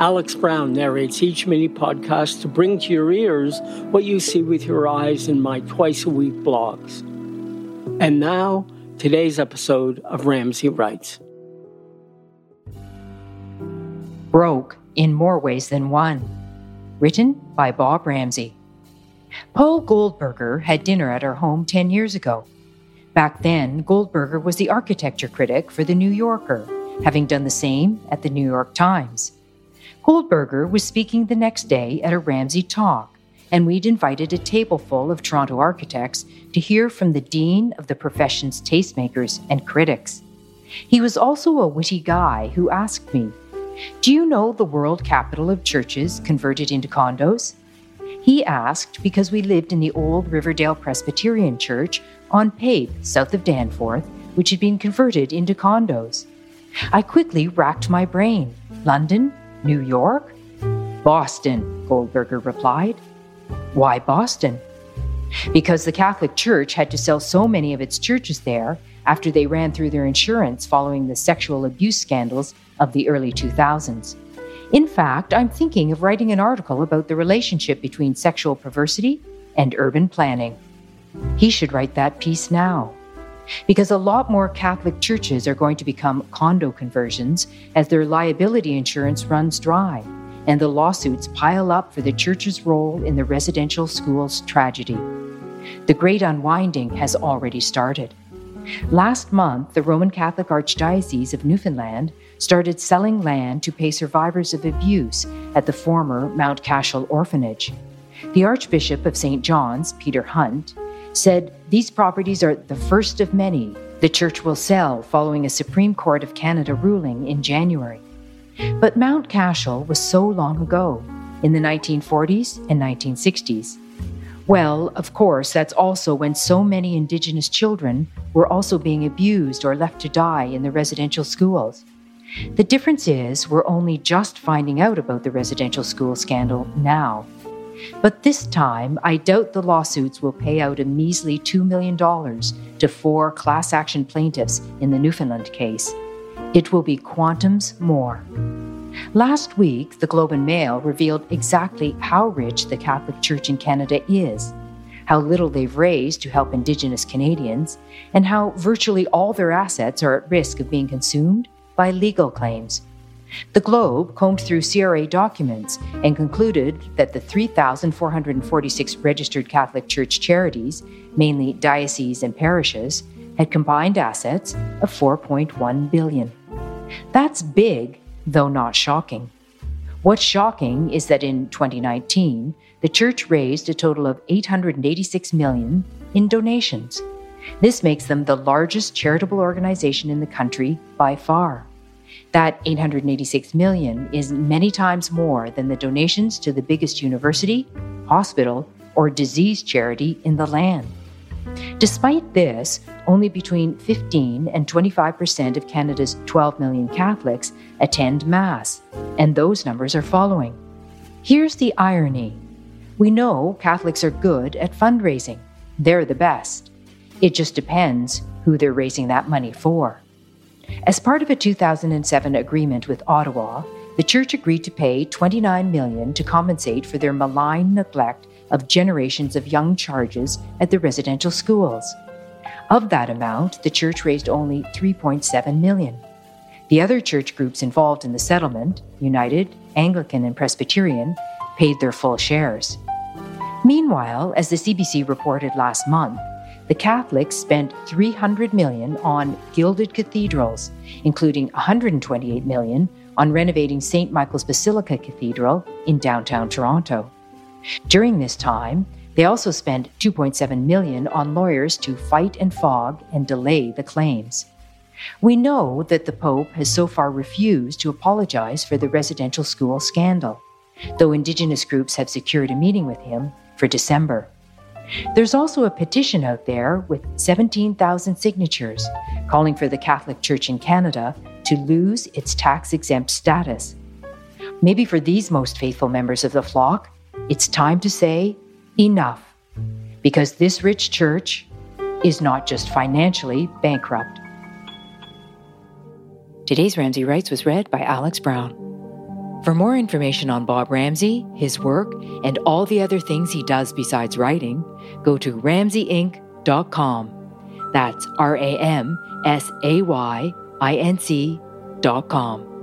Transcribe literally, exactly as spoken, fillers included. Alex Brown narrates each mini-podcast to bring to your ears what you see with your eyes in my twice-a-week blogs. And now, today's episode of Ramsay Writes. Broke in More Ways Than One, written by Bob Ramsay. Paul Goldberger had dinner at our home ten years ago. Back then, Goldberger was the architecture critic for The New Yorker, having done the same at The New York Times. Goldberger was speaking the next day at a Ramsay talk, and we'd invited a table full of Toronto architects to hear from the dean of the profession's tastemakers and critics. He was also a witty guy who asked me, "Do you know the world capital of churches converted into condos?" He asked because we lived in the old Riverdale Presbyterian Church on Pape, south of Danforth, which had been converted into condos. I quickly racked my brain. London? New York? Boston, Goldberger replied. Why Boston? Because the Catholic Church had to sell so many of its churches there after they ran through their insurance following the sexual abuse scandals of the early two thousands. In fact, I'm thinking of writing an article about the relationship between sexual perversity and urban planning. He should write that piece now, because a lot more Catholic churches are going to become condo conversions as their liability insurance runs dry and the lawsuits pile up for the church's role in the residential schools tragedy. The great unwinding has already started. Last month, the Roman Catholic Archdiocese of Newfoundland started selling land to pay survivors of abuse at the former Mount Cashel Orphanage. The Archbishop of Saint John's, Peter Hunt, said these properties are the first of many the church will sell following a Supreme Court of Canada ruling in January. But Mount Cashel was so long ago, in the nineteen forties and nineteen sixties. Well, of course, that's also when so many Indigenous children were also being abused or left to die in the residential schools. The difference is we're only just finding out about the residential school scandal now. But this time, I doubt the lawsuits will pay out a measly two million dollars to four class action plaintiffs in the Newfoundland case. It will be quantums more. Last week, the Globe and Mail revealed exactly how rich the Catholic Church in Canada is, how little they've raised to help Indigenous Canadians, and how virtually all their assets are at risk of being consumed by legal claims. The Globe combed through C R A documents and concluded that the three thousand four hundred forty-six registered Catholic Church charities, mainly dioceses and parishes, had combined assets of four point one billion dollars. That's big, though not shocking. What's shocking is that in twenty nineteen, the Church raised a total of eight hundred eighty-six million dollars in donations. This makes them the largest charitable organization in the country by far. That eight hundred eighty-six million dollars is many times more than the donations to the biggest university, hospital, or disease charity in the land. Despite this, only between fifteen and twenty-five percent of Canada's twelve million Catholics attend Mass, and those numbers are following. Here's the irony. We know Catholics are good at fundraising. They're the best. It just depends who they're raising that money for. As part of a two thousand seven agreement with Ottawa, the Church agreed to pay twenty-nine million dollars to compensate for their malign neglect of generations of young charges at the residential schools. Of that amount, the Church raised only three point seven million dollars. The other church groups involved in the settlement, United, Anglican, and Presbyterian, paid their full shares. Meanwhile, as the C B C reported last month, the Catholics spent three hundred million dollars on gilded cathedrals, including one hundred twenty-eight million dollars on renovating Saint Michael's Basilica Cathedral in downtown Toronto. During this time, they also spent two point seven million dollars on lawyers to fight and fog and delay the claims. We know that the Pope has so far refused to apologize for the residential school scandal, though Indigenous groups have secured a meeting with him for December. There's also a petition out there with seventeen thousand signatures calling for the Catholic Church in Canada to lose its tax-exempt status. Maybe for these most faithful members of the flock, it's time to say enough, because this rich church is not just financially bankrupt. Today's Ramsay Writes was read by Alex Brown. For more information on Bob Ramsay, his work, and all the other things he does besides writing, go to ramsay inc dot com. That's R A M S A Y I N C dot com.